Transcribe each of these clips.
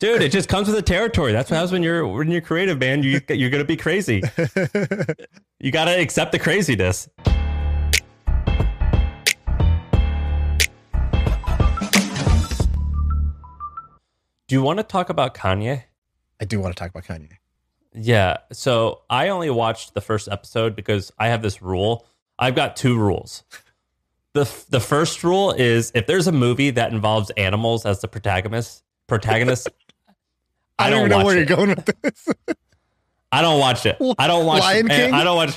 Dude, it just comes with the territory. That's what happens when you're creative, man. You're going to be crazy. You got to accept the craziness. Do you want to talk about Kanye? I do want to talk about Kanye. Yeah. So I only watched the first episode because I have this rule. I've got two rules. The first rule is if there's a movie that involves animals as the protagonist, I don't know where you're going with this. I don't watch it. I don't watch Lion King? I don't watch.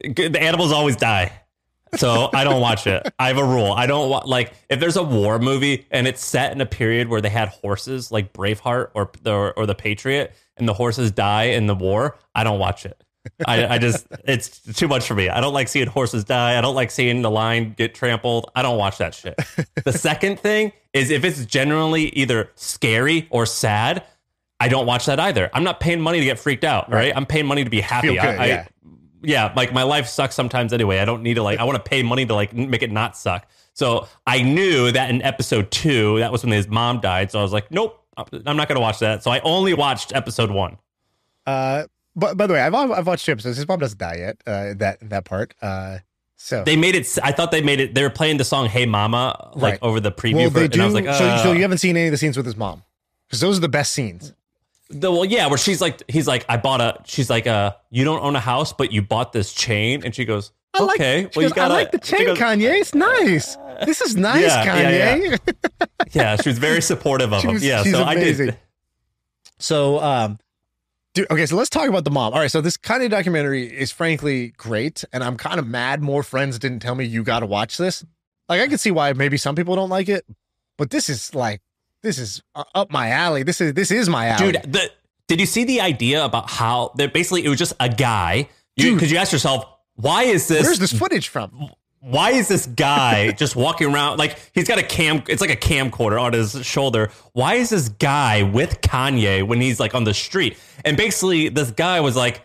The animals always die. So I don't watch it. I have a rule. I don't like if there's a war movie and it's set in a period where they had horses like Braveheart or the Patriot and the horses die in the war. I don't watch it. I just, it's too much for me. I don't like seeing horses die. I don't like seeing the lion get trampled. I don't watch that shit. The second thing is if it's generally either scary or sad, I don't watch that either. I'm not paying money to get freaked out, right? I'm paying money to be happy. Yeah, like my life sucks sometimes anyway. I don't need to I want to pay money to make it not suck. So I knew that in episode 2, that was when his mom died. So I was like, nope, I'm not going to watch that. So I only watched episode 1. But by the way, I've watched 2 episodes. His mom doesn't die yet. That part. So they made it. I thought they made it. They were playing the song "Hey Mama" over the preview. Well, I was like, so you haven't seen any of the scenes with his mom because those are the best scenes. Where she's like, he's like, she's like, you don't own a house, but you bought this chain, and she goes, okay, I like the chain, goes, Kanye. It's nice. This is nice, Kanye. Yeah. Yeah, she was very supportive of him. Yeah, so amazing. I did. So, dude, okay, so let's talk about the mom. All right, so this Kanye documentary is frankly great, and I'm kind of mad more friends didn't tell me you got to watch this. Like, I can see why maybe some people don't like it, but this is up my alley. This is my alley. Dude, did you see the idea about how that basically it was just a guy? Because you asked yourself, why is this? Where's this footage from? Why is this guy just walking around? Like, he's got it's like a camcorder on his shoulder. Why is this guy with Kanye when he's like on the street? And basically this guy was like,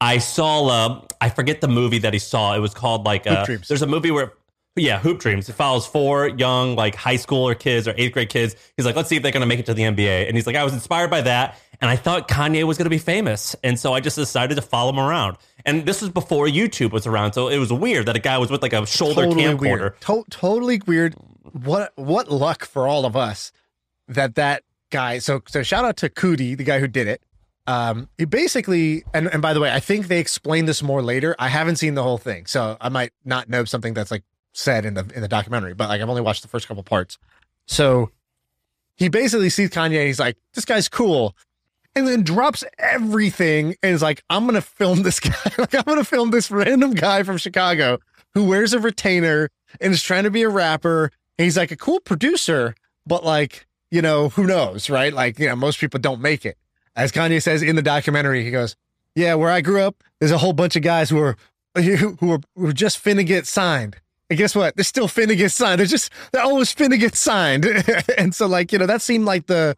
I saw, I forget the movie that he saw. It was called Hoop Dreams. There's a movie where, Hoop Dreams. It follows 4 young, high schooler kids or 8th grade kids. He's like, let's see if they're going to make it to the NBA. And he's like, I was inspired by that. And I thought Kanye was going to be famous. And so I just decided to follow him around. And this was before YouTube was around, so it was weird that a guy was with a shoulder camcorder. Weird. Totally weird. What luck for all of us that guy. So shout out to Coodie, the guy who did it. He basically, and by the way, I think they explained this more later. I haven't seen the whole thing, so I might not know something that's said in the documentary. But I've only watched the first couple parts. So he basically sees Kanye. And he's like, this guy's cool. And then drops everything and is like, I'm going to film this guy. I'm going to film this random guy from Chicago who wears a retainer and is trying to be a rapper. And he's like a cool producer, but who knows, right? Most people don't make it. As Kanye says in the documentary, he goes, yeah, where I grew up, there's a whole bunch of guys who were just finna get signed. And guess what? They're still finna get signed. They're always finna get signed. And so that seemed like the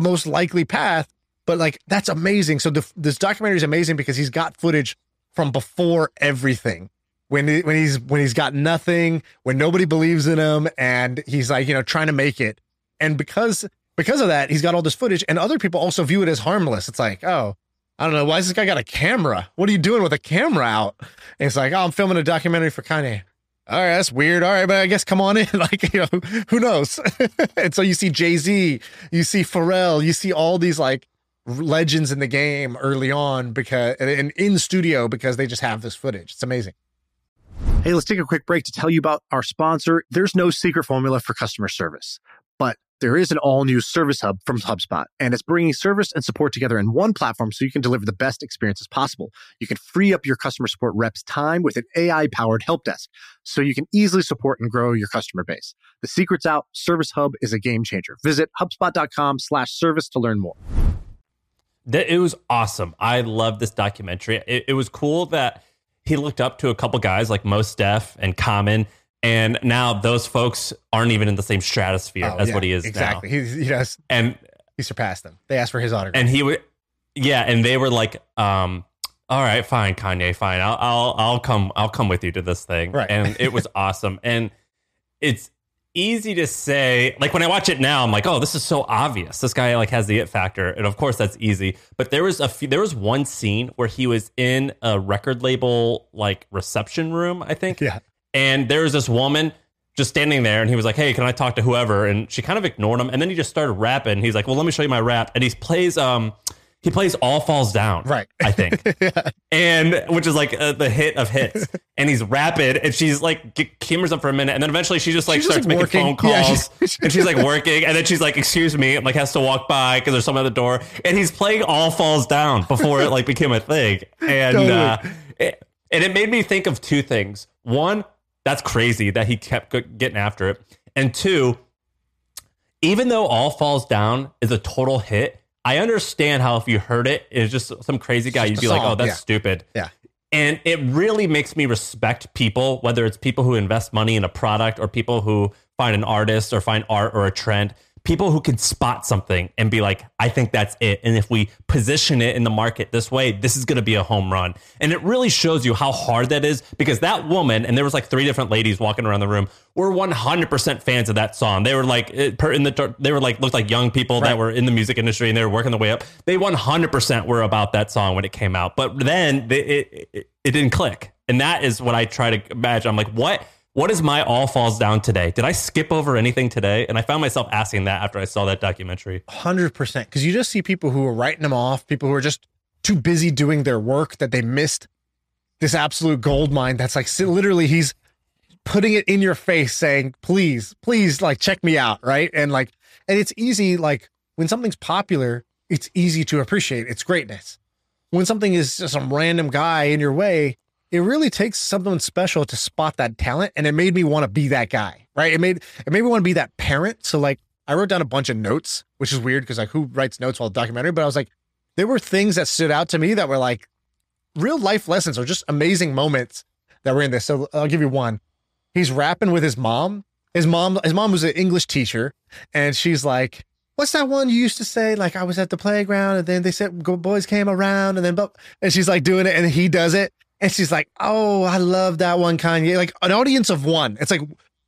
most likely path. But that's amazing. So this documentary is amazing because he's got footage from before everything, when he's got nothing, when nobody believes in him, and he's trying to make it. And because of that, he's got all this footage, and other people also view it as harmless. It's like, oh, I don't know, why has this guy got a camera? What are you doing with a camera out? And it's like, oh, I'm filming a documentary for Kanye. All right, that's weird. All right, but I guess come on in. Who knows? And so you see Jay-Z, you see Pharrell, you see all these legends in the game early on because they just have this footage. It's amazing. Hey, let's take a quick break to tell you about our sponsor. There's no secret formula for customer service, but there is an all-new Service Hub from HubSpot, and it's bringing service and support together in one platform so you can deliver the best experiences possible. You can free up your customer support reps' time with an AI-powered help desk so you can easily support and grow your customer base. The secret's out. Service Hub is a game changer. Visit HubSpot.com/service to learn more. It was awesome. I love this documentary. It was cool that he looked up to a couple guys like Mos Def and Common, and now those folks aren't even in the same stratosphere as what he is now. Exactly. He surpassed them. They asked for his autograph. And and they were like, all right, fine, Kanye, fine. I'll come with you to this thing." Right. And it was awesome. And it's easy to say, like when I watch it now, I'm like, oh, this is so obvious. This guy like has the it factor. And of course that's easy. But there was one scene where he was in a record label, like reception room, I think. Yeah. And there was this woman just standing there and he was like, hey, can I talk to whoever? And she kind of ignored him. And then he just started rapping. He's like, well, let me show you my rap. And he plays All Falls Down. Right. I think. Yeah. And which is like the hit of hits. And he's rapid. And she's like, Kimmer's up for a minute. And then eventually she just like starts making phone calls. Yeah, she's like working. And then she's like, excuse me. And like has to walk by because there's someone at the door. And he's playing All Falls Down before it like became a thing. And, totally. It made me think of two things. One, that's crazy that he kept getting after it. And two, even though All Falls Down is a total hit, I understand how if you heard it, it's just some crazy guy, you'd be like, oh, that's stupid. Yeah. And it really makes me respect people, whether it's people who invest money in a product or people who find an artist or find art or a trend, people who can spot something and be like, I think that's it. And if we position it in the market this way, this is going to be a home run. And it really shows you how hard that is, because that woman, and there was like three different ladies walking around the room, were 100% fans of that song. They were like, looked like young people that were in the music industry and they were working their way up. They 100% were about that song when it came out, but then it didn't click. And that is what I try to imagine. I'm like, what is my All Falls Down today? Did I skip over anything today? And I found myself asking that after I saw that documentary. 100%. Because you just see people who are writing them off, people who are just too busy doing their work that they missed this absolute gold mine. That's like, literally, he's putting it in your face saying, please, please, like, check me out, right? And like, and it's easy, like, when something's popular, it's easy to appreciate its greatness. When something is just some random guy in your way, it really takes something special to spot that talent. And it made me want to be that guy, right? It made me want to be that parent. So like, I wrote down a bunch of notes, which is weird because like, who writes notes while documentary? But I was like, there were things that stood out to me that were like real life lessons or just amazing moments that were in this. So I'll give you one. He's rapping with his mom. His mom was an English teacher. And she's like, what's that one you used to say? Like, I was at the playground and then they said, boys came around and then, and she's like doing it and he does it. And she's like, oh, I love that one, Kanye. Like an audience of one. It's like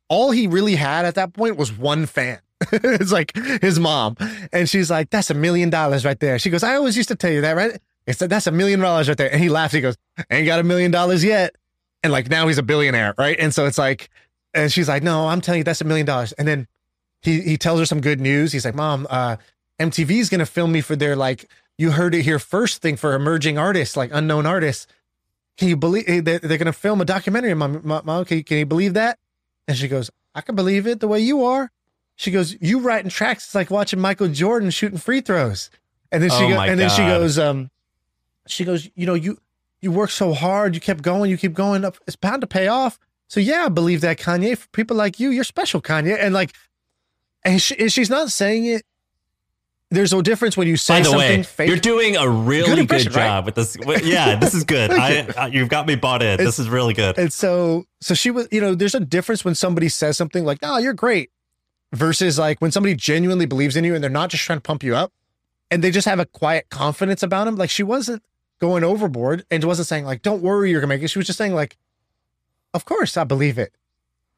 all he really had at that point was one fan. It's like his mom. And she's like, that's $1 million right there. She goes, I always used to tell you that, right? It's like, that's $1 million right there. And he laughs. He goes, I ain't got $1 million yet. And like now he's a billionaire, right? And so it's like, and she's like, no, I'm telling you, that's $1 million. And then he tells her some good news. He's like, Mom, MTV is going to film me for their, like, you heard it here first thing for emerging artists, like unknown artists. Can you believe they're going to film a documentary? Mom, can you believe that? And she goes, I can believe it the way you are. She goes, you writing tracks. It's like watching Michael Jordan shooting free throws. And then she goes, you know, you work so hard. You kept going up. It's bound to pay off. So yeah, I believe that, Kanye. For people like you, you're special, Kanye. And like, and she's not saying it. There's no difference when you say something fake. You're doing a really good job, right? With this. Yeah, this is good. You've got me bought in. This is really good. And so she was, you know, there's a difference when somebody says something like, no, you're great, versus like when somebody genuinely believes in you and they're not just trying to pump you up and they just have a quiet confidence about them. Like she wasn't going overboard and wasn't saying like, don't worry, you're going to make it. She was just saying like, of course I believe it.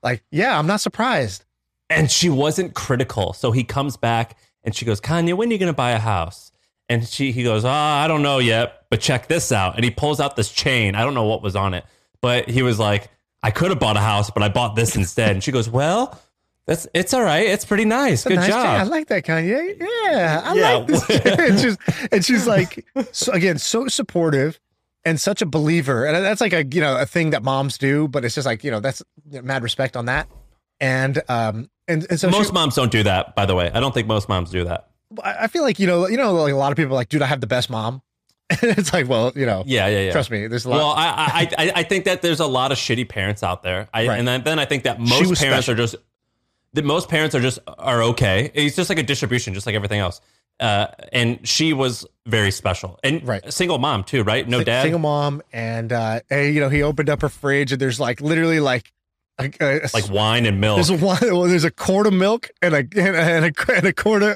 Like, yeah, I'm not surprised. And she wasn't critical. So he comes back. And she goes, Kanye, when are you going to buy a house? And he goes, I don't know yet, but check this out. And he pulls out this chain. I don't know what was on it, but he was like, I could have bought a house, but I bought this instead. And she goes, well, it's all right. It's pretty nice. Good job. Chain. I like that, Kanye. Yeah, I like this chain. And she's like, so, again, so supportive and such a believer. And that's like a thing that moms do, but it's just like, you know, that's mad respect on that. And so most moms don't do that, by the way. I don't think most moms do that. I feel like, you know, like a lot of people are like, dude, I have the best mom. And it's like, well, you know, yeah. Trust me, there's a lot. Well, I think that there's a lot of shitty parents out there. And then I think that most parents special. Are just, that most parents are okay. It's just like a distribution, just like everything else. And she was very special and single mom too, right? No dad. Single mom. And, you know, he opened up her fridge and there's like literally like, like wine and milk. There's a quart of milk and a quart of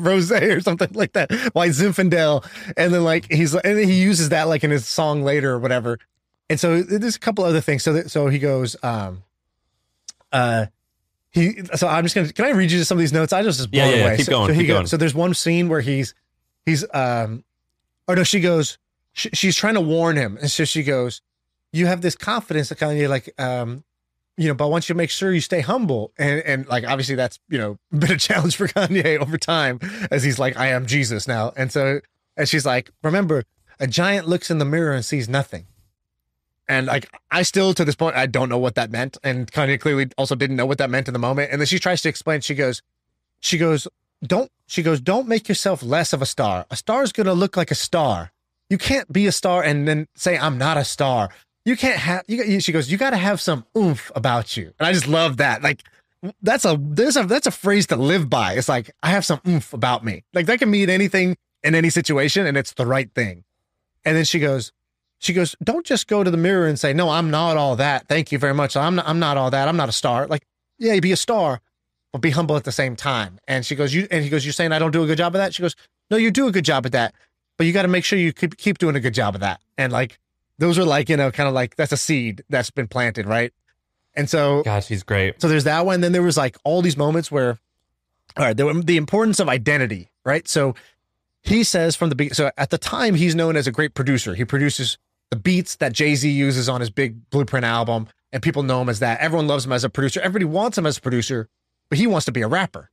rosé or something like that. Why Zinfandel? And then like and then he uses that like in his song later or whatever. And so there's a couple other things. So he goes, So I'm just going to, can I read you some of these notes? I just blown away. Yeah, keep going. So there's one scene where she's trying to warn him. And so she goes, you have this confidence that Kanye, but I want you to make sure you stay humble. And obviously that's, been a challenge for Kanye over time as he's like, I am Jesus now. And so, and she's like, remember, a giant looks in the mirror and sees nothing. And I still, to this point, I don't know what that meant. And Kanye clearly also didn't know what that meant in the moment. And then she tries to explain, she goes, don't make yourself less of a star. A star is going to look like a star. You can't be a star and then say, I'm not a star. You can't have, she goes, you got to have some oomph about you. And I just love that. Like, that's a phrase to live by. It's like, I have some oomph about me. Like that can mean anything in any situation. And it's the right thing. And then she goes, don't just go to the mirror and say, no, I'm not all that. Thank you very much. I'm not all that. I'm not a star. Like, yeah, be a star, but be humble at the same time. And she goes, you're saying I don't do a good job of that? She goes, no, you do a good job at that, but you got to make sure you keep doing a good job of that. And those are that's a seed that's been planted. Right. And so, God, she's great. So there's that one. Then there was all these moments where, the importance of identity. Right. So he says from the beginning, so at the time he's known as a great producer. He produces the beats that Jay-Z uses on his big Blueprint album, and people know him as that. Everyone loves him as a producer. Everybody wants him as a producer, but he wants to be a rapper.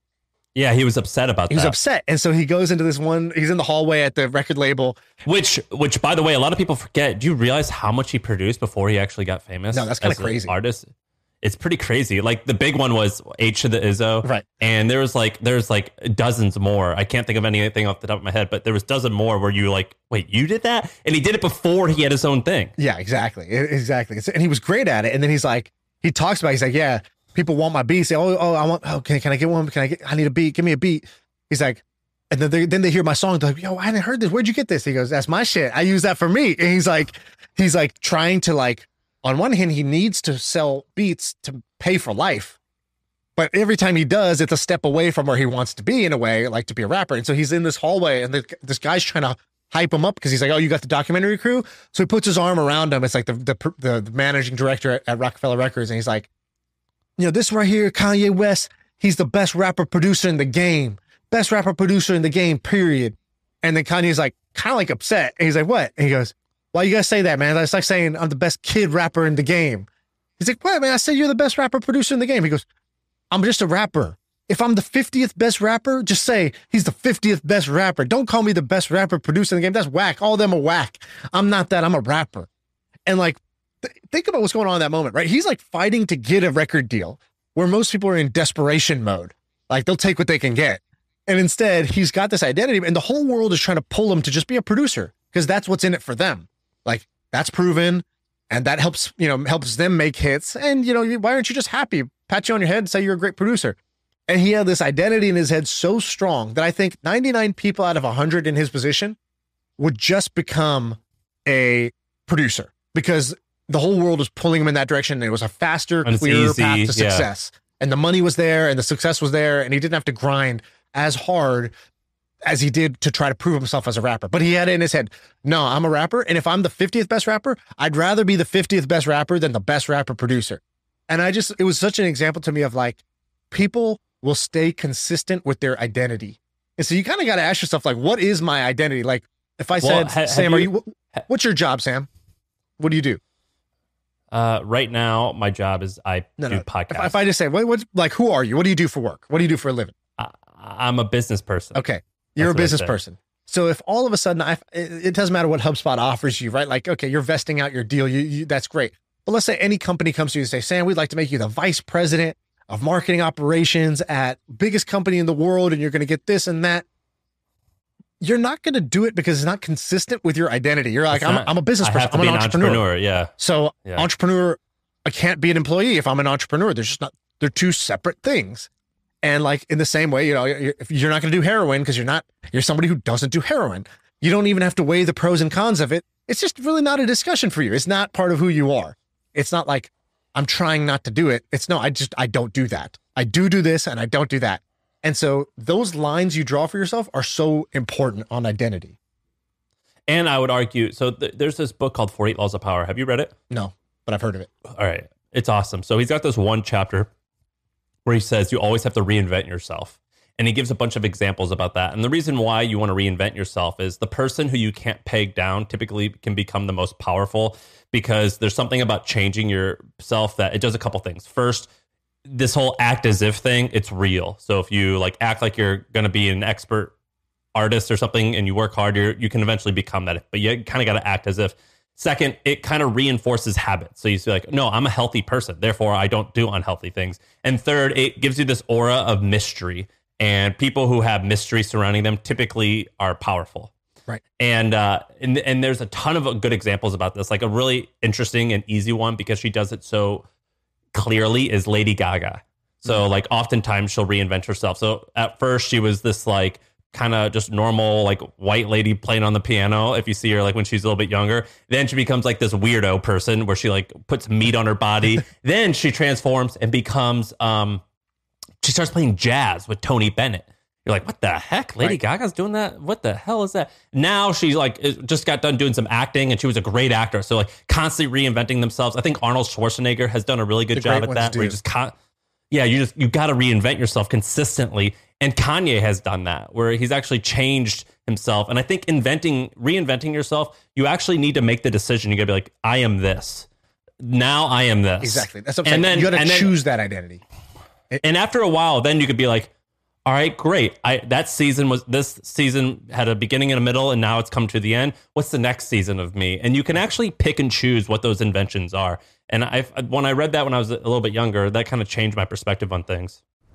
Yeah, he was upset about that. He was upset. And so he goes into this one, he's in the hallway at the record label. Which by the way, a lot of people forget. Do you realize how much he produced before he actually got famous? No, that's kind of crazy. Artist? It's pretty crazy. The big one was H to the Izzo. Right. And there's dozens more. I can't think of anything off the top of my head, but there was dozens more where you wait, you did that? And he did it before he had his own thing. Yeah, exactly. And he was great at it. And then he's like, yeah, people want my beats. Say, can I get one? I need a beat. Give me a beat. He's like, and then they hear my song. They're like, yo, I hadn't heard this. Where'd you get this? He goes, that's my shit. I use that for me. And he's trying to on one hand, he needs to sell beats to pay for life, but every time he does, it's a step away from where he wants to be in a way, to be a rapper. And so he's in this hallway, and this guy's trying to hype him up because he's like, "Oh, you got the documentary crew." So he puts his arm around him. It's the managing director at Rockefeller Records, and he's like, this right here, Kanye West, he's the best rapper producer in the game, period." And then Kanye's kind of upset, and he's like, "What?" And he goes, "Why you guys say that, man? That's like saying I'm the best kid rapper in the game." He's like, "What, man? I said you're the best rapper producer in the game." He goes, "I'm just a rapper. If I'm the 50th best rapper, just say he's the 50th best rapper. Don't call me the best rapper producer in the game. That's whack. All them are whack. I'm not that. I'm a rapper." And think about what's going on in that moment, right? He's fighting to get a record deal where most people are in desperation mode. They'll take what they can get. And instead, he's got this identity, and the whole world is trying to pull him to just be a producer because that's what's in it for them. That's proven, and that helps them make hits. And, why aren't you just happy? Pat you on your head and say you're a great producer. And he had this identity in his head so strong that I think 99 people out of 100 in his position would just become a producer because the whole world was pulling him in that direction. And it was a faster, clearer path to success. Yeah. And the money was there, and the success was there, and he didn't have to grind as hard as he did to try to prove himself as a rapper. But he had it in his head, no, I'm a rapper, and if I'm the 50th best rapper, I'd rather be the 50th best rapper than the best rapper producer. And it was such an example to me of people will stay consistent with their identity. And so you kind of got to ask yourself, what is my identity? If I said, Sam, what's your job, Sam? What do you do? Right now, my job is I do podcasts. If I just say, who are you? What do you do for work? What do you do for a living? I'm a business person. Okay. You're a business person. So if all of a sudden, it doesn't matter what HubSpot offers you, right? Okay, you're vesting out your deal. You that's great. But let's say any company comes to you and say, Sam, we'd like to make you the vice president of marketing operations at biggest company in the world, and you're going to get this and that. You're not going to do it because it's not consistent with your identity. You're I'm a business person. I'm an entrepreneur. Yeah. So entrepreneur, I can't be an employee if I'm an entrepreneur. They're two separate things. And in the same way, if you're not going to do heroin because you're somebody who doesn't do heroin. You don't even have to weigh the pros and cons of it. It's just really not a discussion for you. It's not part of who you are. It's not I'm trying not to do it. It's no, I don't do that. I do this and I don't do that. And so those lines you draw for yourself are so important on identity. And I would argue, so there's this book called 48 Laws of Power. Have you read it? No, but I've heard of it. All right. It's awesome. So he's got this one chapter where he says you always have to reinvent yourself. And he gives a bunch of examples about that. And the reason why you want to reinvent yourself is the person who you can't peg down typically can become the most powerful, because there's something about changing yourself that it does a couple things. First, this whole act as if thing, it's real. So if you like act like you're going to be an expert artist or something and you work hard, you can eventually become that. But you kind of got to act as if. Second, it kind of reinforces habits. So you say like, no, I'm a healthy person, therefore I don't do unhealthy things. And third, it gives you this aura of mystery. And people who have mystery surrounding them typically are powerful. Right. And there's a ton of good examples about this. Like a really interesting and easy one, because she does it so clearly, is Lady Gaga. So like oftentimes she'll reinvent herself. So at first she was this like kind of just normal like white lady playing on the piano, if you see her like when she's a little bit younger. Then she becomes like this weirdo person where she like puts meat on her body. Then she transforms and becomes she starts playing jazz with Tony Bennett. You're like, what the heck? Lady Gaga's doing that? What the hell is that? Now she like just got done doing some acting, and she was a great actor. So like constantly reinventing themselves. I think Arnold Schwarzenegger has done a really good job at that. Where you just you got to reinvent yourself consistently. And Kanye has done that, where he's actually changed himself. And I think reinventing yourself, you actually need to make the decision. You got to be like, I am this. Now I am this. Exactly. That's what I'm saying. You got to choose that identity. And after a while, then you could be like, all right, great. This season had a beginning and a middle, and now it's come to the end. What's the next season of me? And you can actually pick and choose what those inventions are. And when I read that when I was a little bit younger, that kind of changed my perspective on things.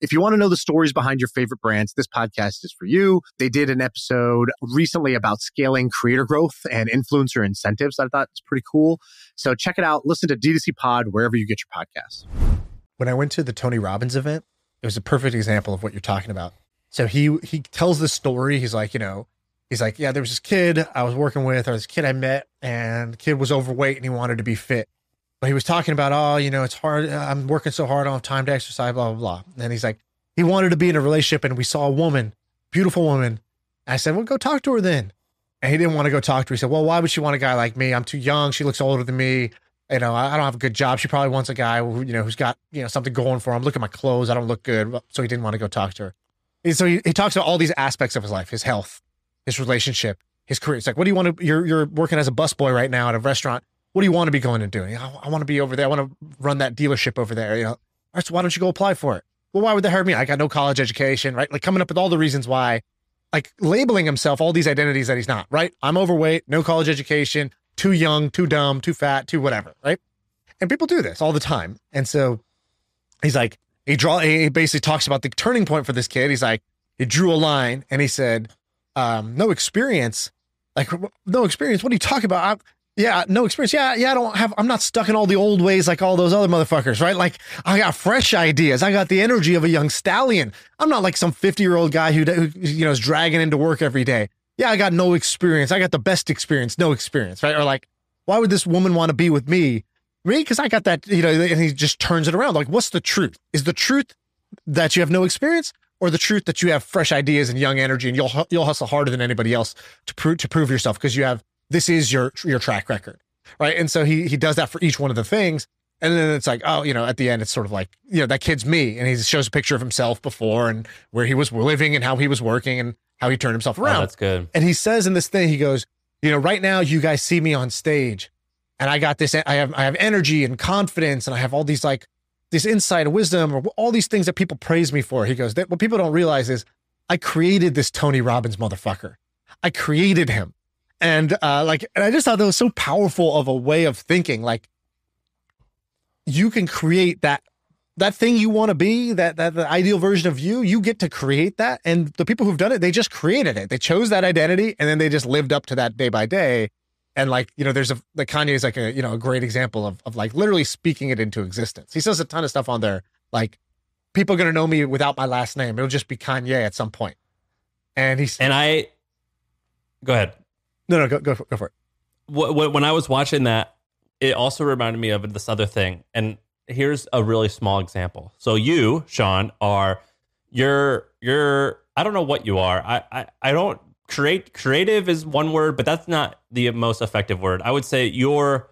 If you want to know the stories behind your favorite brands, this podcast is for you. They did an episode recently about scaling creator growth and influencer incentives. I thought it's pretty cool. So check it out. Listen to D2C Pod wherever you get your podcasts. When I went to the Tony Robbins event, it was a perfect example of what you're talking about. So he tells this story. He's like, yeah, there was this kid I was working with, or this kid I met, and the kid was overweight and he wanted to be fit. He was talking about, it's hard. I'm working so hard. I don't have time to exercise, blah, blah, blah. And he's like, he wanted to be in a relationship, and we saw a woman, beautiful woman. I said, well, go talk to her then. And he didn't want to go talk to her. He said, well, why would she want a guy like me? I'm too young. She looks older than me. You know, I don't have a good job. She probably wants a guy who's got, something going for him. Look at my clothes. I don't look good. So he didn't want to go talk to her. And so he talks about all these aspects of his life, his health, his relationship, his career. It's like, what do you want to, you're working as a busboy right now at a restaurant. What do you want to be going and doing? I want to be over there. I want to run that dealership over there. All right, so why don't you go apply for it? Well, why would they hire me? I got no college education, right? Like coming up with all the reasons why, like labeling himself all these identities that he's not, right? I'm overweight, no college education, too young, too dumb, too fat, too whatever, right? And people do this all the time. And so he's like, he basically talks about the turning point for this kid. He's like, he drew a line and he said, no experience. Like, no experience? What are you talking about? Yeah, no experience. Yeah, I'm not stuck in all the old ways like all those other motherfuckers, right? Like, I got fresh ideas. I got the energy of a young stallion. I'm not like some 50-year-old guy who is dragging into work every day. Yeah, I got no experience. I got the best experience, no experience, right? Or like, why would this woman want to be with me? Me? Because I got that, and he just turns it around. Like, what's the truth? Is the truth that you have no experience, or the truth that you have fresh ideas and young energy, and you'll hustle harder than anybody else to prove yourself because you have... This is your track record, right? And so he does that for each one of the things. And then it's like, at the end, it's sort of like, that kid's me. And he shows a picture of himself before and where he was living and how he was working and how he turned himself around. Oh, that's good. And he says in this thing, he goes, right now you guys see me on stage and I got this, I have energy and confidence and I have all these like this insight and wisdom or all these things that people praise me for. He goes, what people don't realize is I created this Tony Robbins motherfucker. I created him. And I just thought that was so powerful of a way of thinking. Like, you can create that thing you want to be, that the ideal version of you. You get to create that, and the people who've done it, they just created it. They chose that identity, and then they just lived up to that day by day. And like, there's like Kanye is like a great example of like literally speaking it into existence. He says a ton of stuff on there, like people are going to know me without my last name. It'll just be Kanye at some point. And he's... And I... Go ahead. No, go for it. When I was watching that, it also reminded me of this other thing. And here's a really small example. So you, Sean, are... You're I don't know what you are. I don't... Creative is one word, but that's not the most effective word. I would say you're...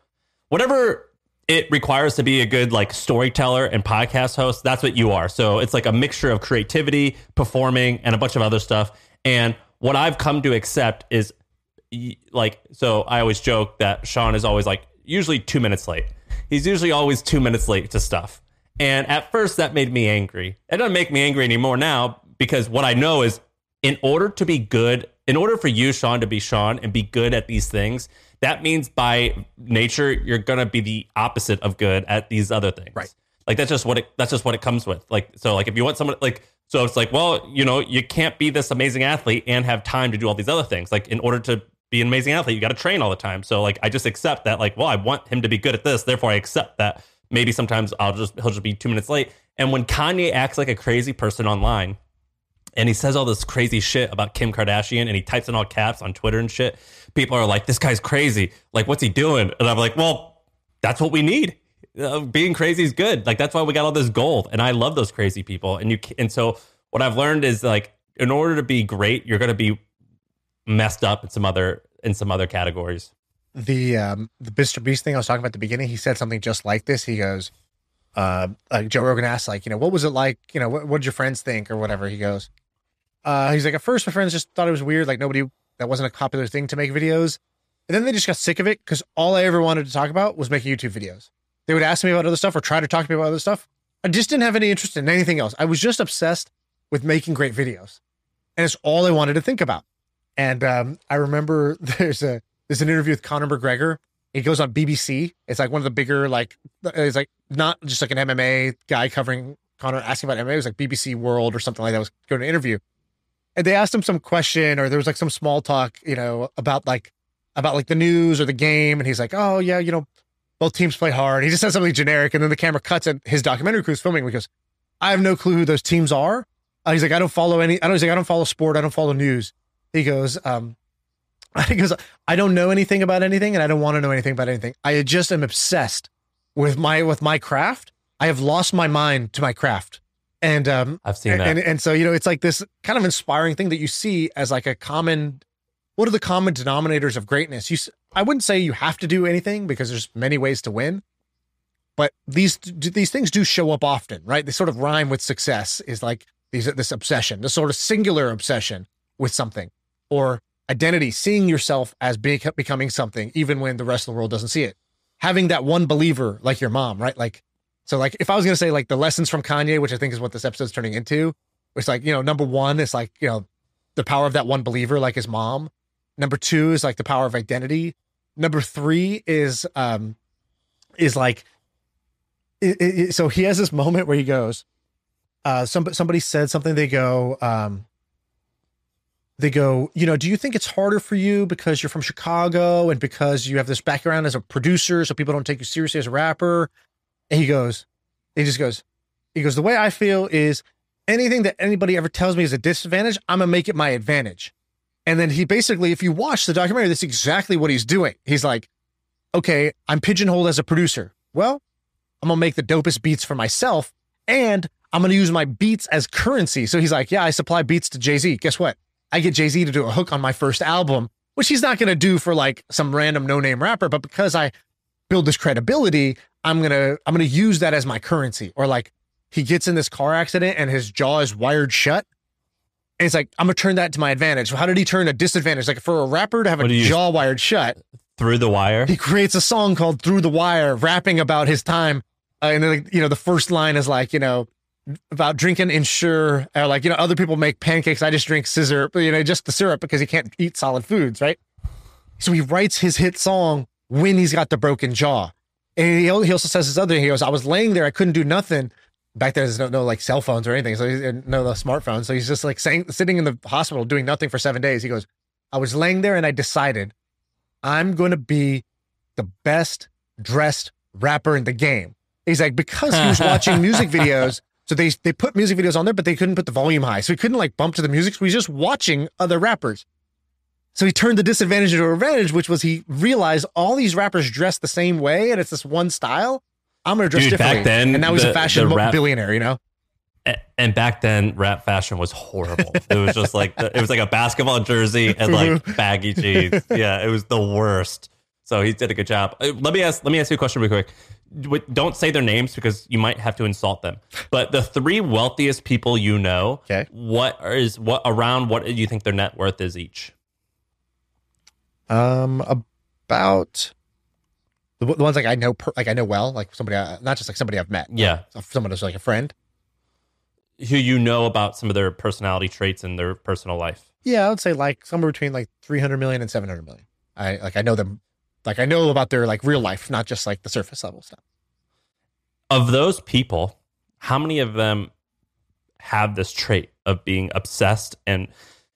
Whatever... it requires to be a good like storyteller and podcast host. That's what you are. So it's like a mixture of creativity, performing, and a bunch of other stuff. And what I've come to accept is like, so I always joke that Sean is always like usually 2 minutes late. He's usually always 2 minutes late to stuff. And at first that made me angry. It doesn't make me angry anymore now, because what I know is in order to be good, in order for you, Sean, to be Sean and be good at these things, that means by nature, you're going to be the opposite of good at these other things. Right. Like, that's just what it comes with. Like, so like, if you want someone like, so it's like, well, you know, you can't be this amazing athlete and have time to do all these other things. Like, in order to be an amazing athlete, you got to train all the time. So like, I just accept that, like, well, I want him to be good at this. Therefore I accept that maybe sometimes he'll just be 2 minutes late. And when Kanye acts like a crazy person online and he says all this crazy shit about Kim Kardashian and he types in all caps on Twitter and shit, people are like, this guy's crazy. Like, what's he doing? And I'm like, well, that's what we need. Being crazy is good. Like, that's why we got all this gold. And I love those crazy people. And so what I've learned is, like, in order to be great, you're going to be messed up in some other categories. The Mr. Beast thing I was talking about at the beginning, he said something just like this. He goes, like Joe Rogan asked, like, you know, what was it like? You know, what did your friends think or whatever? He goes, he's like, at first my friends just thought it was weird. Like, nobody... that wasn't a popular thing to make videos. And then they just got sick of it because all I ever wanted to talk about was making YouTube videos. They would ask me about other stuff or try to talk to me about other stuff. I just didn't have any interest in anything else. I was just obsessed with making great videos. And it's all I wanted to think about. And I remember there's an interview with Conor McGregor. It goes on BBC. It's like one of the bigger, like, it's like not just like an MMA guy covering Conor asking about MMA. It was like BBC World or something like that. I was going to interview. And they asked him some question, or there was like some small talk, you know, about like the news or the game. And he's like, oh yeah, you know, both teams play hard. He just says something generic. And then the camera cuts and his documentary crew's filming. He goes, I have no clue who those teams are. He's like, I don't follow sport. I don't follow news. He goes, I don't know anything about anything. And I don't want to know anything about anything. I just am obsessed with my craft. I have lost my mind to my craft. And I've seen that. And so, you know, it's like this kind of inspiring thing that you see as like a common, what are the common denominators of greatness? I wouldn't say you have to do anything because there's many ways to win, but these things do show up often, right? They sort of rhyme with success, is like this obsession, this sort of singular obsession with something, or identity, seeing yourself as becoming something, even when the rest of the world doesn't see it. Having that one believer like your mom, right? Like, so like, if I was going to say like the lessons from Kanye, which I think is what this episode's turning into, it's like, you know, number one is like, you know, the power of that one believer, like his mom. Number two is like the power of identity. Number three is so he has this moment where he goes, somebody said something, they go, you know, do you think it's harder for you because you're from Chicago and because you have this background as a producer, so people don't take you seriously as a rapper? And he goes, the way I feel is anything that anybody ever tells me is a disadvantage, I'm going to make it my advantage. And then he basically, if you watch the documentary, that's exactly what he's doing. He's like, okay, I'm pigeonholed as a producer. Well, I'm going to make the dopest beats for myself, and I'm going to use my beats as currency. So he's like, yeah, I supply beats to Jay-Z. Guess what? I get Jay-Z to do a hook on my first album, which he's not going to do for like some random no-name rapper, but because I build this credibility, I'm gonna use that as my currency. Or like he gets in this car accident and his jaw is wired shut, and it's like, I'm gonna turn that to my advantage. So how did he turn a disadvantage? Like, for a rapper to have a jaw wired shut, through the wire, he creates a song called "Through the Wire," rapping about his time. And then, like, you know, the first line is like, you know, about drinking Ensure, or like, you know, other people make pancakes, I just drink scissor, you know, just the syrup, because he can't eat solid foods, right? So he writes his hit song when he's got the broken jaw. And he also says this other thing. He goes, I was laying there, I couldn't do nothing. Back there, there's no like cell phones or anything. So he's no smartphones. So he's just like sitting in the hospital doing nothing for 7 days. He goes, I was laying there and I decided I'm going to be the best dressed rapper in the game. He's like, because he was watching music videos So they put music videos on there, but they couldn't put the volume high. So we couldn't like bump to the music. So we were just watching other rappers. So he turned the disadvantage into an advantage, which was he realized all these rappers dress the same way and it's this one style. I'm going to dress differently. Back then, and now he's a fashion billionaire, you know? And back then, rap fashion was horrible. It was just like, it was like a basketball jersey and like baggy jeans. Yeah, it was the worst. So he did a good job. Let me ask you a question real quick. Don't say their names because you might have to insult them. But the three wealthiest people you know, okay, what do you think their net worth is each? About the ones like I know, somebody, not just like somebody I've met. Yeah. Someone who's like a friend. Who you know about some of their personality traits and their personal life. Yeah, I would say like somewhere between like 300 million and 700 million. I know them, like I know about their like real life, not just like the surface level stuff. Of those people, how many of them have this trait of being obsessed and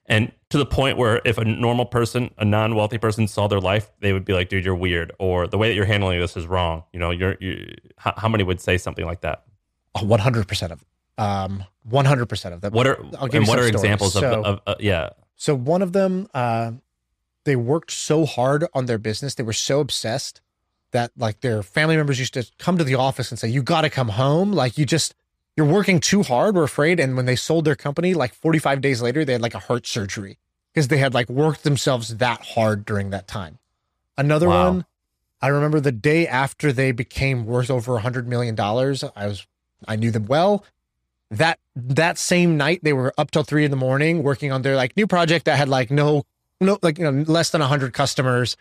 to the point where if a normal person, a non-wealthy person saw their life, they would be like, dude, you're weird. Or the way that you're handling this is wrong. You know, how many would say something like that? 100% of them. 100% of them. What are examples of? So one of them, they worked so hard on their business. They were so obsessed that like their family members used to come to the office and say, you got to come home. Like you're working too hard. We're afraid. And when they sold their company, like 45 days later, they had like a heart surgery because they had like worked themselves that hard during that time. Another one, I remember the day after they became worth over $100 million. I knew them well. That same night they were up till 3 a.m. working on their like new project that had like less than 100 customers,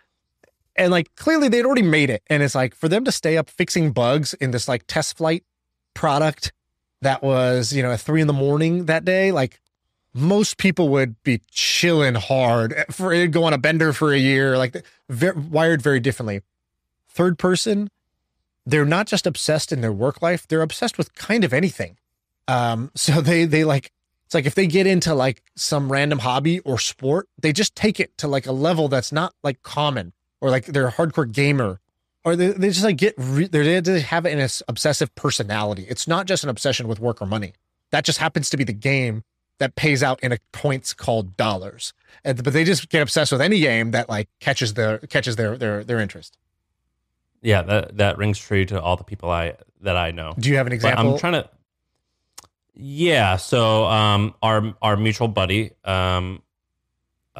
and like clearly they'd already made it. And it's like for them to stay up fixing bugs in this like test flight product that was, you know, at 3 a.m. that day, like most people would be chilling hard for it, go on a bender for a year, like wired very differently. Third person, they're not just obsessed in their work life, they're obsessed with kind of anything. So they like, it's like if they get into like some random hobby or sport, they just take it to like a level that's not like common, or like they're a hardcore gamer, or they just like they have an obsessive personality. It's not just an obsession with work or money. That just happens to be the game that pays out in points called dollars. But they just get obsessed with any game that like catches their interest. Yeah. That rings true to all the people that I know. Do you have an example? Yeah, so our mutual buddy, I wonder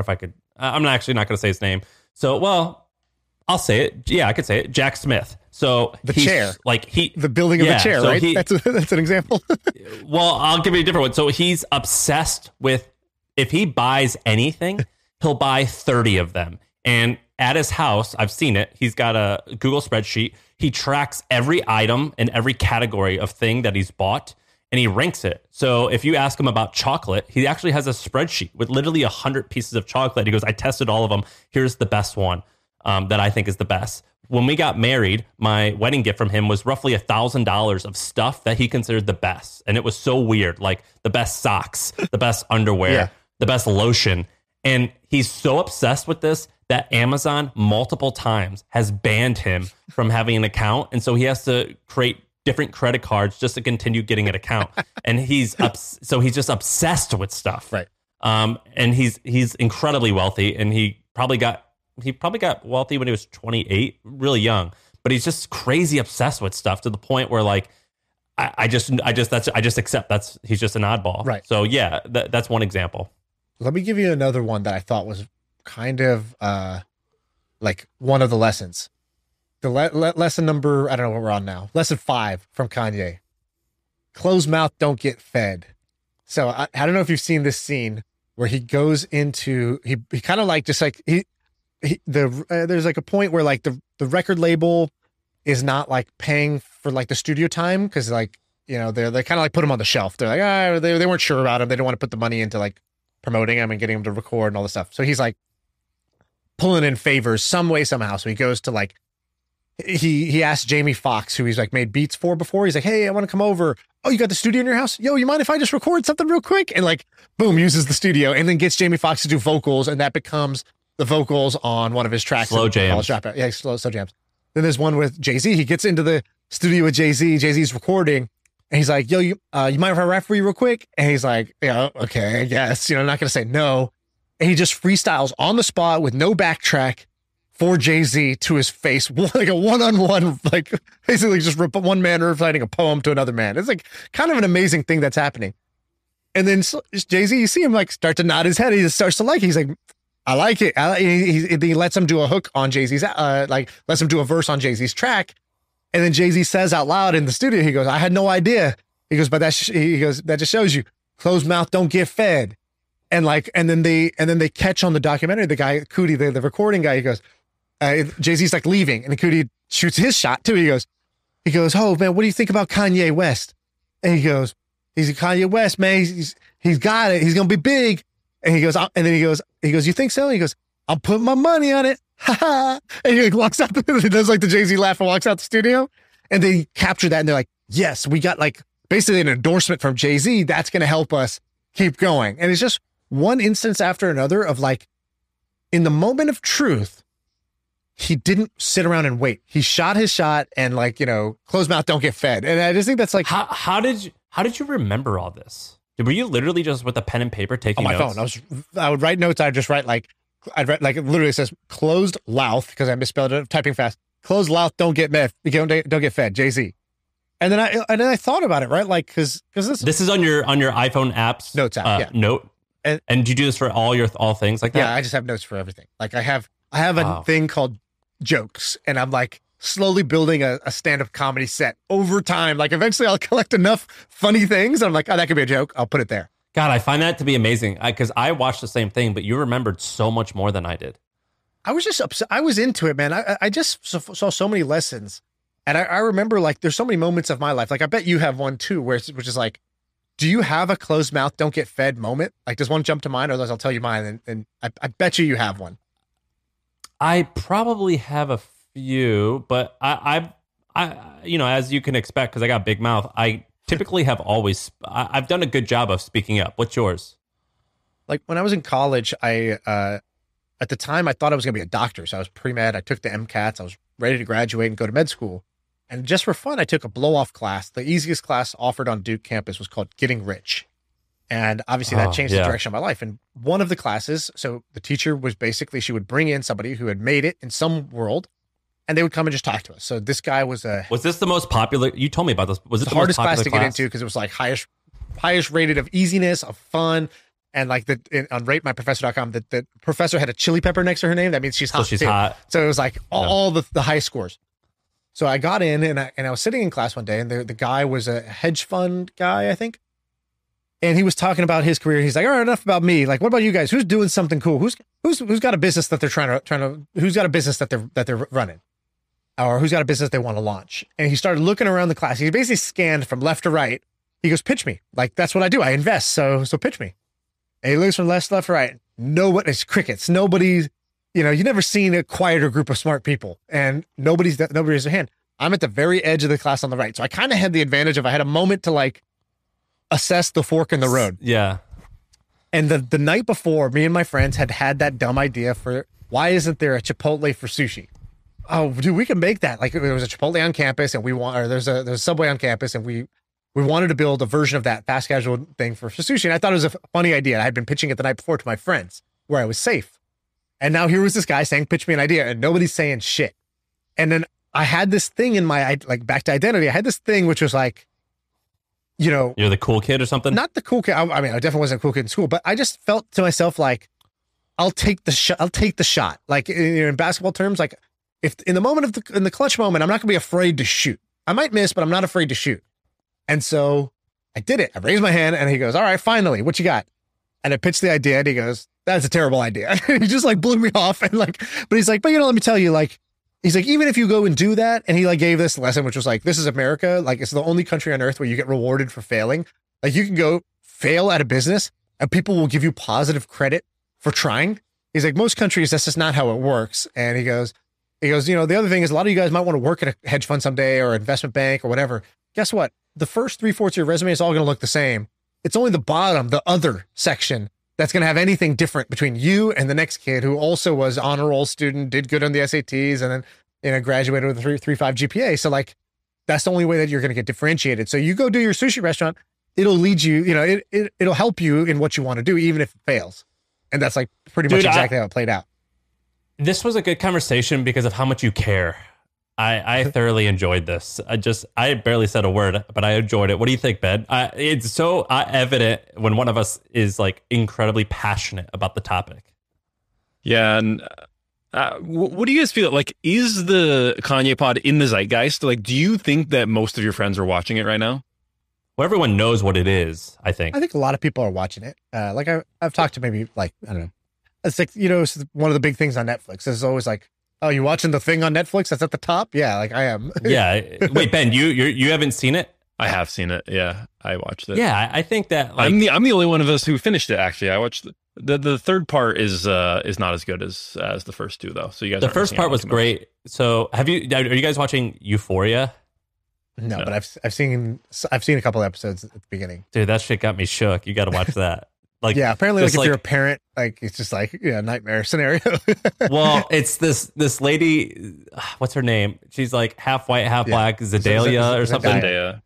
if I could. I'm actually not going to say his name. So, well, I'll say it. Yeah, I could say it. Jack Smith. So the chair, like the building of the chair, so right? That's an example. Well, I'll give you a different one. So he's obsessed with, if he buys anything, he'll buy 30 of them. And at his house, I've seen it, he's got a Google spreadsheet. He tracks every item and every category of thing that he's bought, and he ranks it. So if you ask him about chocolate, he actually has a spreadsheet with literally 100 pieces of chocolate. He goes, I tested all of them. Here's the best one that I think is the best. When we got married, my wedding gift from him was roughly $1,000 of stuff that he considered the best. And it was so weird, like the best socks, the best underwear, the best lotion. And he's so obsessed with this that Amazon multiple times has banned him from having an account. And so he has to create different credit cards just to continue getting an account. And he's just obsessed with stuff. Right. And he's incredibly wealthy, and he probably got wealthy when he was 28, really young, but he's just crazy obsessed with stuff to the point where like, I just accept he's just an oddball. Right. So yeah, that's one example. Let me give you another one that I thought was kind of like one of the lessons. The lesson number, I don't know what we're on now. Lesson 5 from Kanye. Closed mouth don't get fed. So I don't know if you've seen this scene where he goes into, he kind of like, just like there's like a point where like the record label is not like paying for like the studio time, because like, you know, they kind of like put him on the shelf. They're like, they weren't sure about him. They don't want to put the money into like promoting him and getting him to record and all this stuff. So he's like pulling in favors some way, somehow. So he goes to like, he asked Jamie Foxx, who he's like made beats for before. He's like, hey, I want to come over. Oh, you got the studio in your house? Yo, you mind if I just record something real quick? And like, boom, uses the studio and then gets Jamie Foxx to do vocals. And that becomes the vocals on one of his tracks. Slow jams. Yeah, slow jams. Then there's one with Jay-Z. He gets into the studio with Jay-Z. Jay-Z's recording. And he's like, yo, you mind if I rap for you real quick? And he's like, yeah, okay, I guess. You know, I'm not going to say no. And he just freestyles on the spot with no backtrack for Jay-Z to his face, like a one-on-one, like basically just one man reciting a poem to another man. It's like kind of an amazing thing that's happening. And then Jay-Z, you see him like start to nod his head. He just starts to like it. He's like, I like it. He lets him do a hook on Jay-Z's, lets him do a verse on Jay-Z's track. And then Jay-Z says out loud in the studio, he goes, I had no idea. He goes, but that just shows you closed mouth don't get fed. And like, and then they catch on the documentary, the guy, Coodie, the recording guy, he goes, Jay-Z's like leaving. And Coodie shoots his shot too. He goes, oh man, what do you think about Kanye West? And he goes, he's Kanye West, man. He's got it. He's going to be big. And he goes, and then he goes, you think so? And he goes, I'm putting my money on it. Ha ha. And he like walks out, he does like the Jay-Z laugh and walks out the studio. And they capture that and they're like, yes, we got like basically an endorsement from Jay-Z. That's going to help us keep going. And it's just one instance after another of like, in the moment of truth, he didn't sit around and wait. He shot his shot and like, you know, closed mouth, don't get fed. And I just think that's like, how did you remember all this? Were you literally just with a pen and paper taking notes? On my phone. I would write notes. I'd write it literally says closed mouth because I misspelled it, typing fast. Closed mouth, don't get fed, Jay-Z. And then I thought about it, right? Like, because this is on your iPhone apps notes app, note. And do you do this for all things like that? Yeah, I just have notes for everything. Like I have a thing called jokes, and I'm like slowly building a stand-up comedy set over time. Like eventually I'll collect enough funny things. And I'm like, oh, that could be a joke. I'll put it there. God, I find that to be amazing because I watched the same thing, but you remembered so much more than I did. I was just upset. I was into it, man. I just saw so many lessons. And I remember like there's so many moments of my life. Like I bet you have one too, which is like, do you have a closed mouth, don't get fed moment? Like does one jump to mind? Otherwise I'll tell you mine. And I bet you have one. I probably have a few, but I you know, as you can expect, because I got big mouth, I typically have always, I've done a good job of speaking up. What's yours? Like when I was in college, I at the time I thought I was going to be a doctor. So I was pre-med. I took the MCATs. I was ready to graduate and go to med school. And just for fun, I took a blow-off class. The easiest class offered on Duke campus was called Getting Rich. And obviously that changed the direction of my life. And one of the classes, so the teacher was basically, she would bring in somebody who had made it in some world. And they would come and just talk to us. So this guy was a... Was this the most popular... You told me about this. Was it the hardest class to get into because it was like highest rated of easiness, of fun. And like on ratemyprofessor.com, the professor had a chili pepper next to her name. That means she's hot. So she's hot. So it was like all the high scores. So I got in and I was sitting in class one day and the guy was a hedge fund guy, I think. And he was talking about his career. He's like, all right, enough about me. Like, what about you guys? Who's doing something cool? Who's got a business that they're trying to who's got a business that they're running? Or who's got a business they want to launch? And he started looking around the class. He basically scanned from left to right. He goes, pitch me. Like, that's what I do. I invest. So pitch me. And he looks from left to right. Nobody's crickets. Nobody's, you know, you've never seen a quieter group of smart people. And nobody raised their hand. I'm at the very edge of the class on the right. So I kind of had the advantage of I had a moment to like assess the fork in the road. Yeah. And the night before, me and my friends had that dumb idea for why isn't there a Chipotle for sushi? Oh, dude, we can make that. Like there was a Chipotle on campus and there's a Subway on campus and we wanted to build a version of that fast casual thing for sushi. And I thought it was a funny idea. I had been pitching it the night before to my friends where I was safe. And now here was this guy saying, pitch me an idea and nobody's saying shit. And then I had this thing in my, like back to identity. I had this thing, which was like, you know, you're the cool kid or something. Not the cool kid. I mean, I definitely wasn't a cool kid in school, but I just felt to myself, like, I'll take the shot. Like in basketball terms, like, if in the moment of in the clutch moment, I'm not gonna be afraid to shoot. I might miss, but I'm not afraid to shoot. And so I did it. I raised my hand and he goes, all right, finally, what you got? And I pitched the idea and he goes, that's a terrible idea. He just like blew me off. And like, but he's like, but you know, let me tell you, like, he's like, even if you go and do that. And he like gave this lesson, which was like, this is America. Like it's the only country on earth where you get rewarded for failing. Like you can go fail at a business and people will give you positive credit for trying. He's like, most countries, that's just not how it works. And he goes, you know, the other thing is a lot of you guys might want to work at a hedge fund someday or investment bank or whatever. Guess what? The first 3/4 of your resume is all going to look the same. It's only the bottom, the other section, that's going to have anything different between you and the next kid who also was honor roll student, did good on the SATs, and then, you know, graduated with a 3.5 GPA. So like That's the only way that you're going to get differentiated. So you go do your sushi restaurant, it'll lead you, you know, it'll help you in what you want to do, even if it fails. And that's like pretty much exactly how it played out. This was a good conversation because of how much you care. I thoroughly enjoyed this. I barely said a word, but I enjoyed it. What do you think, Ben? It's so evident when one of us is like incredibly passionate about the topic. Yeah. And what do you guys feel like? Is the Kanye pod in the zeitgeist? Like, do you think that most of your friends are watching it right now? Well, everyone knows what it is, I think. I think a lot of people are watching it. Like I've talked to maybe like, I don't know. It's like, you know, it's one of the big things on Netflix. It's always like, oh, you watching the thing on Netflix that's at the top? Yeah, like I am. Yeah. Wait, Ben, you haven't seen it? I have seen it. Yeah, I watched it. Yeah, I think that like, I'm the only one of us who finished it. Actually, I watched the third part is not as good as the first two though. So you guys, the first part was great. So are you guys watching Euphoria? No, but I've seen a couple episodes at the beginning. Dude, that shit got me shook. You got to watch that. Like, yeah, apparently like if you're a parent, like it's just like, yeah, nightmare scenario. Well, it's this lady, what's her name? She's like half white, half black, Zedalia or something.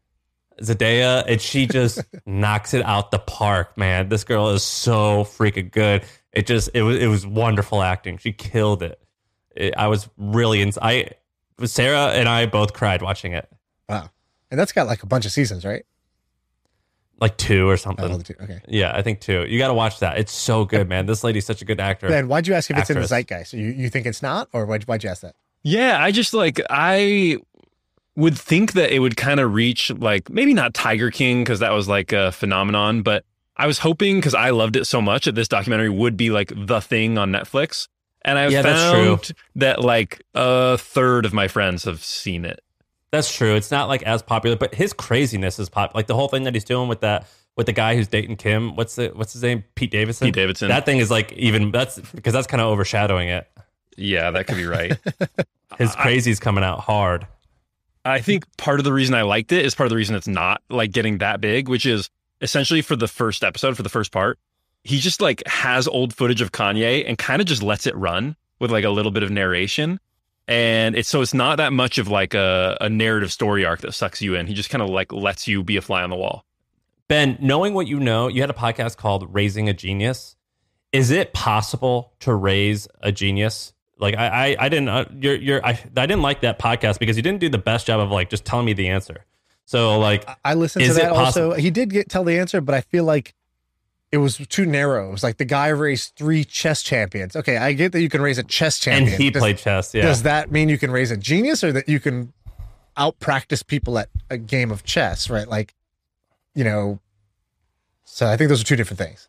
Zedalia, and she just knocks it out the park, man. This girl is so freaking good. It was wonderful acting. She killed it. I was really Sarah and I both cried watching it. Wow. And that's got like a bunch of seasons, right? Like two or something. Oh, two. Okay. Yeah, I think two. You got to watch that. It's so good, man. This lady's such a good actor. Then why'd you ask if it's in the zeitgeist? You think it's not? Or why'd you ask that? Yeah, I just like, I would think that it would kind of reach like, maybe not Tiger King because that was like a phenomenon, but I was hoping because I loved it so much that this documentary would be like the thing on Netflix. And I found that like a third of my friends have seen it. That's true. It's not like as popular, but his craziness is pop. Like the whole thing that he's doing with the guy who's dating Kim. What's his name? Pete Davidson. That thing is like even that's kind of overshadowing it. Yeah, that could be right. His crazy's coming out hard. I think part of the reason I liked it is part of the reason it's not like getting that big, which is essentially for the first episode, for the first part, he just like has old footage of Kanye and kind of just lets it run with like a little bit of narration. And it's not that much of like a narrative story arc that sucks you in. He just kind of like lets you be a fly on the wall. Ben, knowing what you know, you had a podcast called Raising a Genius. Is it possible to raise a genius? Like I didn't like that podcast because you didn't do the best job of like just telling me the answer. So like I listened to that also. He did tell the answer, but I feel like it was too narrow. It was like the guy raised 3 chess champions. Okay, I get that you can raise a chess champion. And he played chess, yeah. Does that mean you can raise a genius or that you can out-practice people at a game of chess, right? Like, you know, so I think those are two different things.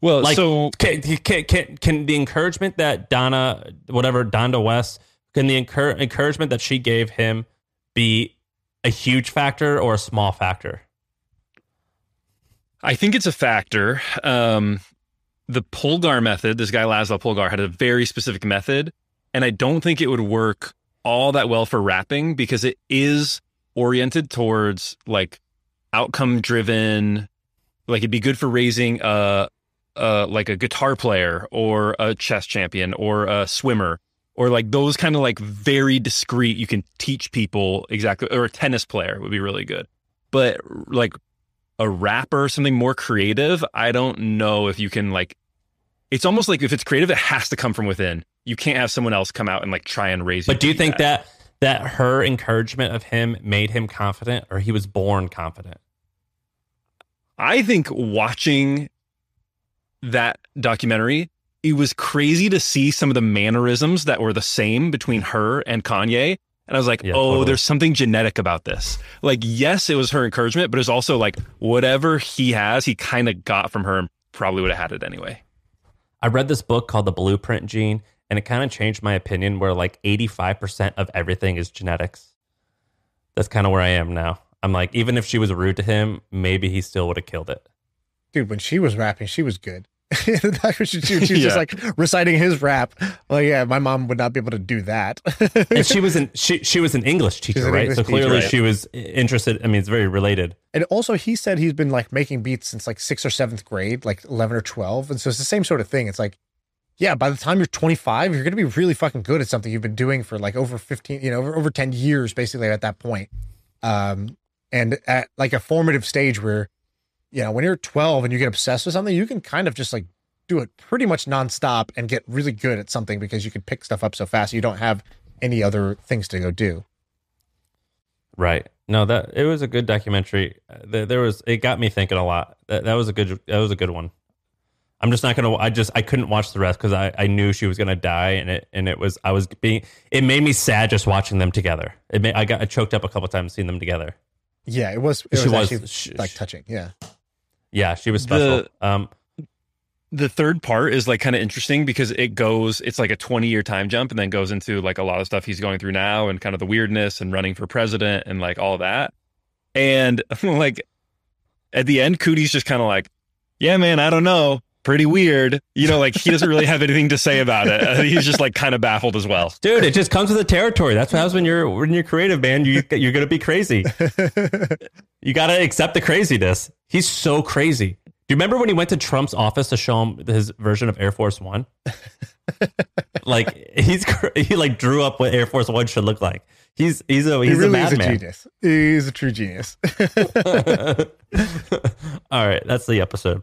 Well, like, so... Can the encouragement that Donda West, can the encouragement that she gave him be a huge factor or a small factor? I think it's a factor. The Polgar method, this guy Laszlo Polgar had a very specific method, and I don't think it would work all that well for rapping because it is oriented towards like outcome driven. Like it'd be good for raising a guitar player or a chess champion or a swimmer or like those kind of like very discreet. You can teach people exactly, or a tennis player would be really good, but like. A rapper, something more creative, I don't know if you can like, it's almost like if it's creative, it has to come from within. You can't have someone else come out and like try and raise you. But do you think that her encouragement of him made him confident or he was born confident? I think watching that documentary, it was crazy to see some of the mannerisms that were the same between her and Kanye. And I was like, There's something genetic about this. Like, yes, it was her encouragement, but it's also like whatever he has, he kind of got from her and probably would have had it anyway. I read this book called The Blueprint Gene, and it kind of changed my opinion where like 85% of everything is genetics. That's kind of where I am now. I'm like, even if she was rude to him, maybe he still would have killed it. Dude, when she was rapping, she was good. She was just like reciting his rap. Well, yeah, my mom would not be able to do that. And she was an English teacher, right? English so clearly teacher, right? She was interested. I mean, it's very related. And also, he said he's been like making beats since like 6th or 7th grade, like 11 or 12. And so it's the same sort of thing. It's like, yeah, by the time you're 25, you're going to be really fucking good at something you've been doing for like over 15, you know, over 10 years, basically at that point. And at like a formative stage where, you know, when you're 12 and you get obsessed with something, you can kind of just like do it pretty much nonstop and get really good at something because you can pick stuff up so fast. You don't have any other things to go do. Right. No, that it was a good documentary. It got me thinking a lot. That was a good one. I'm just not going to, I couldn't watch the rest because I knew she was going to die. It made me sad just watching them together. I choked up a couple of times seeing them together. Yeah, it was actually touching. Yeah. Yeah. She was special. The third part is like kind of interesting because it's like a 20-year time jump and then goes into like a lot of stuff he's going through now and kind of the weirdness and running for president and like all that. And like at the end, Coodie's just kind of like, yeah, man, I don't know. Pretty weird. You know, like he doesn't really have anything to say about it. He's just like kind of baffled as well. Dude, it just comes with the territory. That's what happens when you're creative, man. You're going to be crazy. You got to accept the craziness. He's so crazy. Do you remember when he went to Trump's office to show him his version of Air Force One? Like he drew up what Air Force One should look like. He's really a genius. He's a true genius. All right, that's the episode.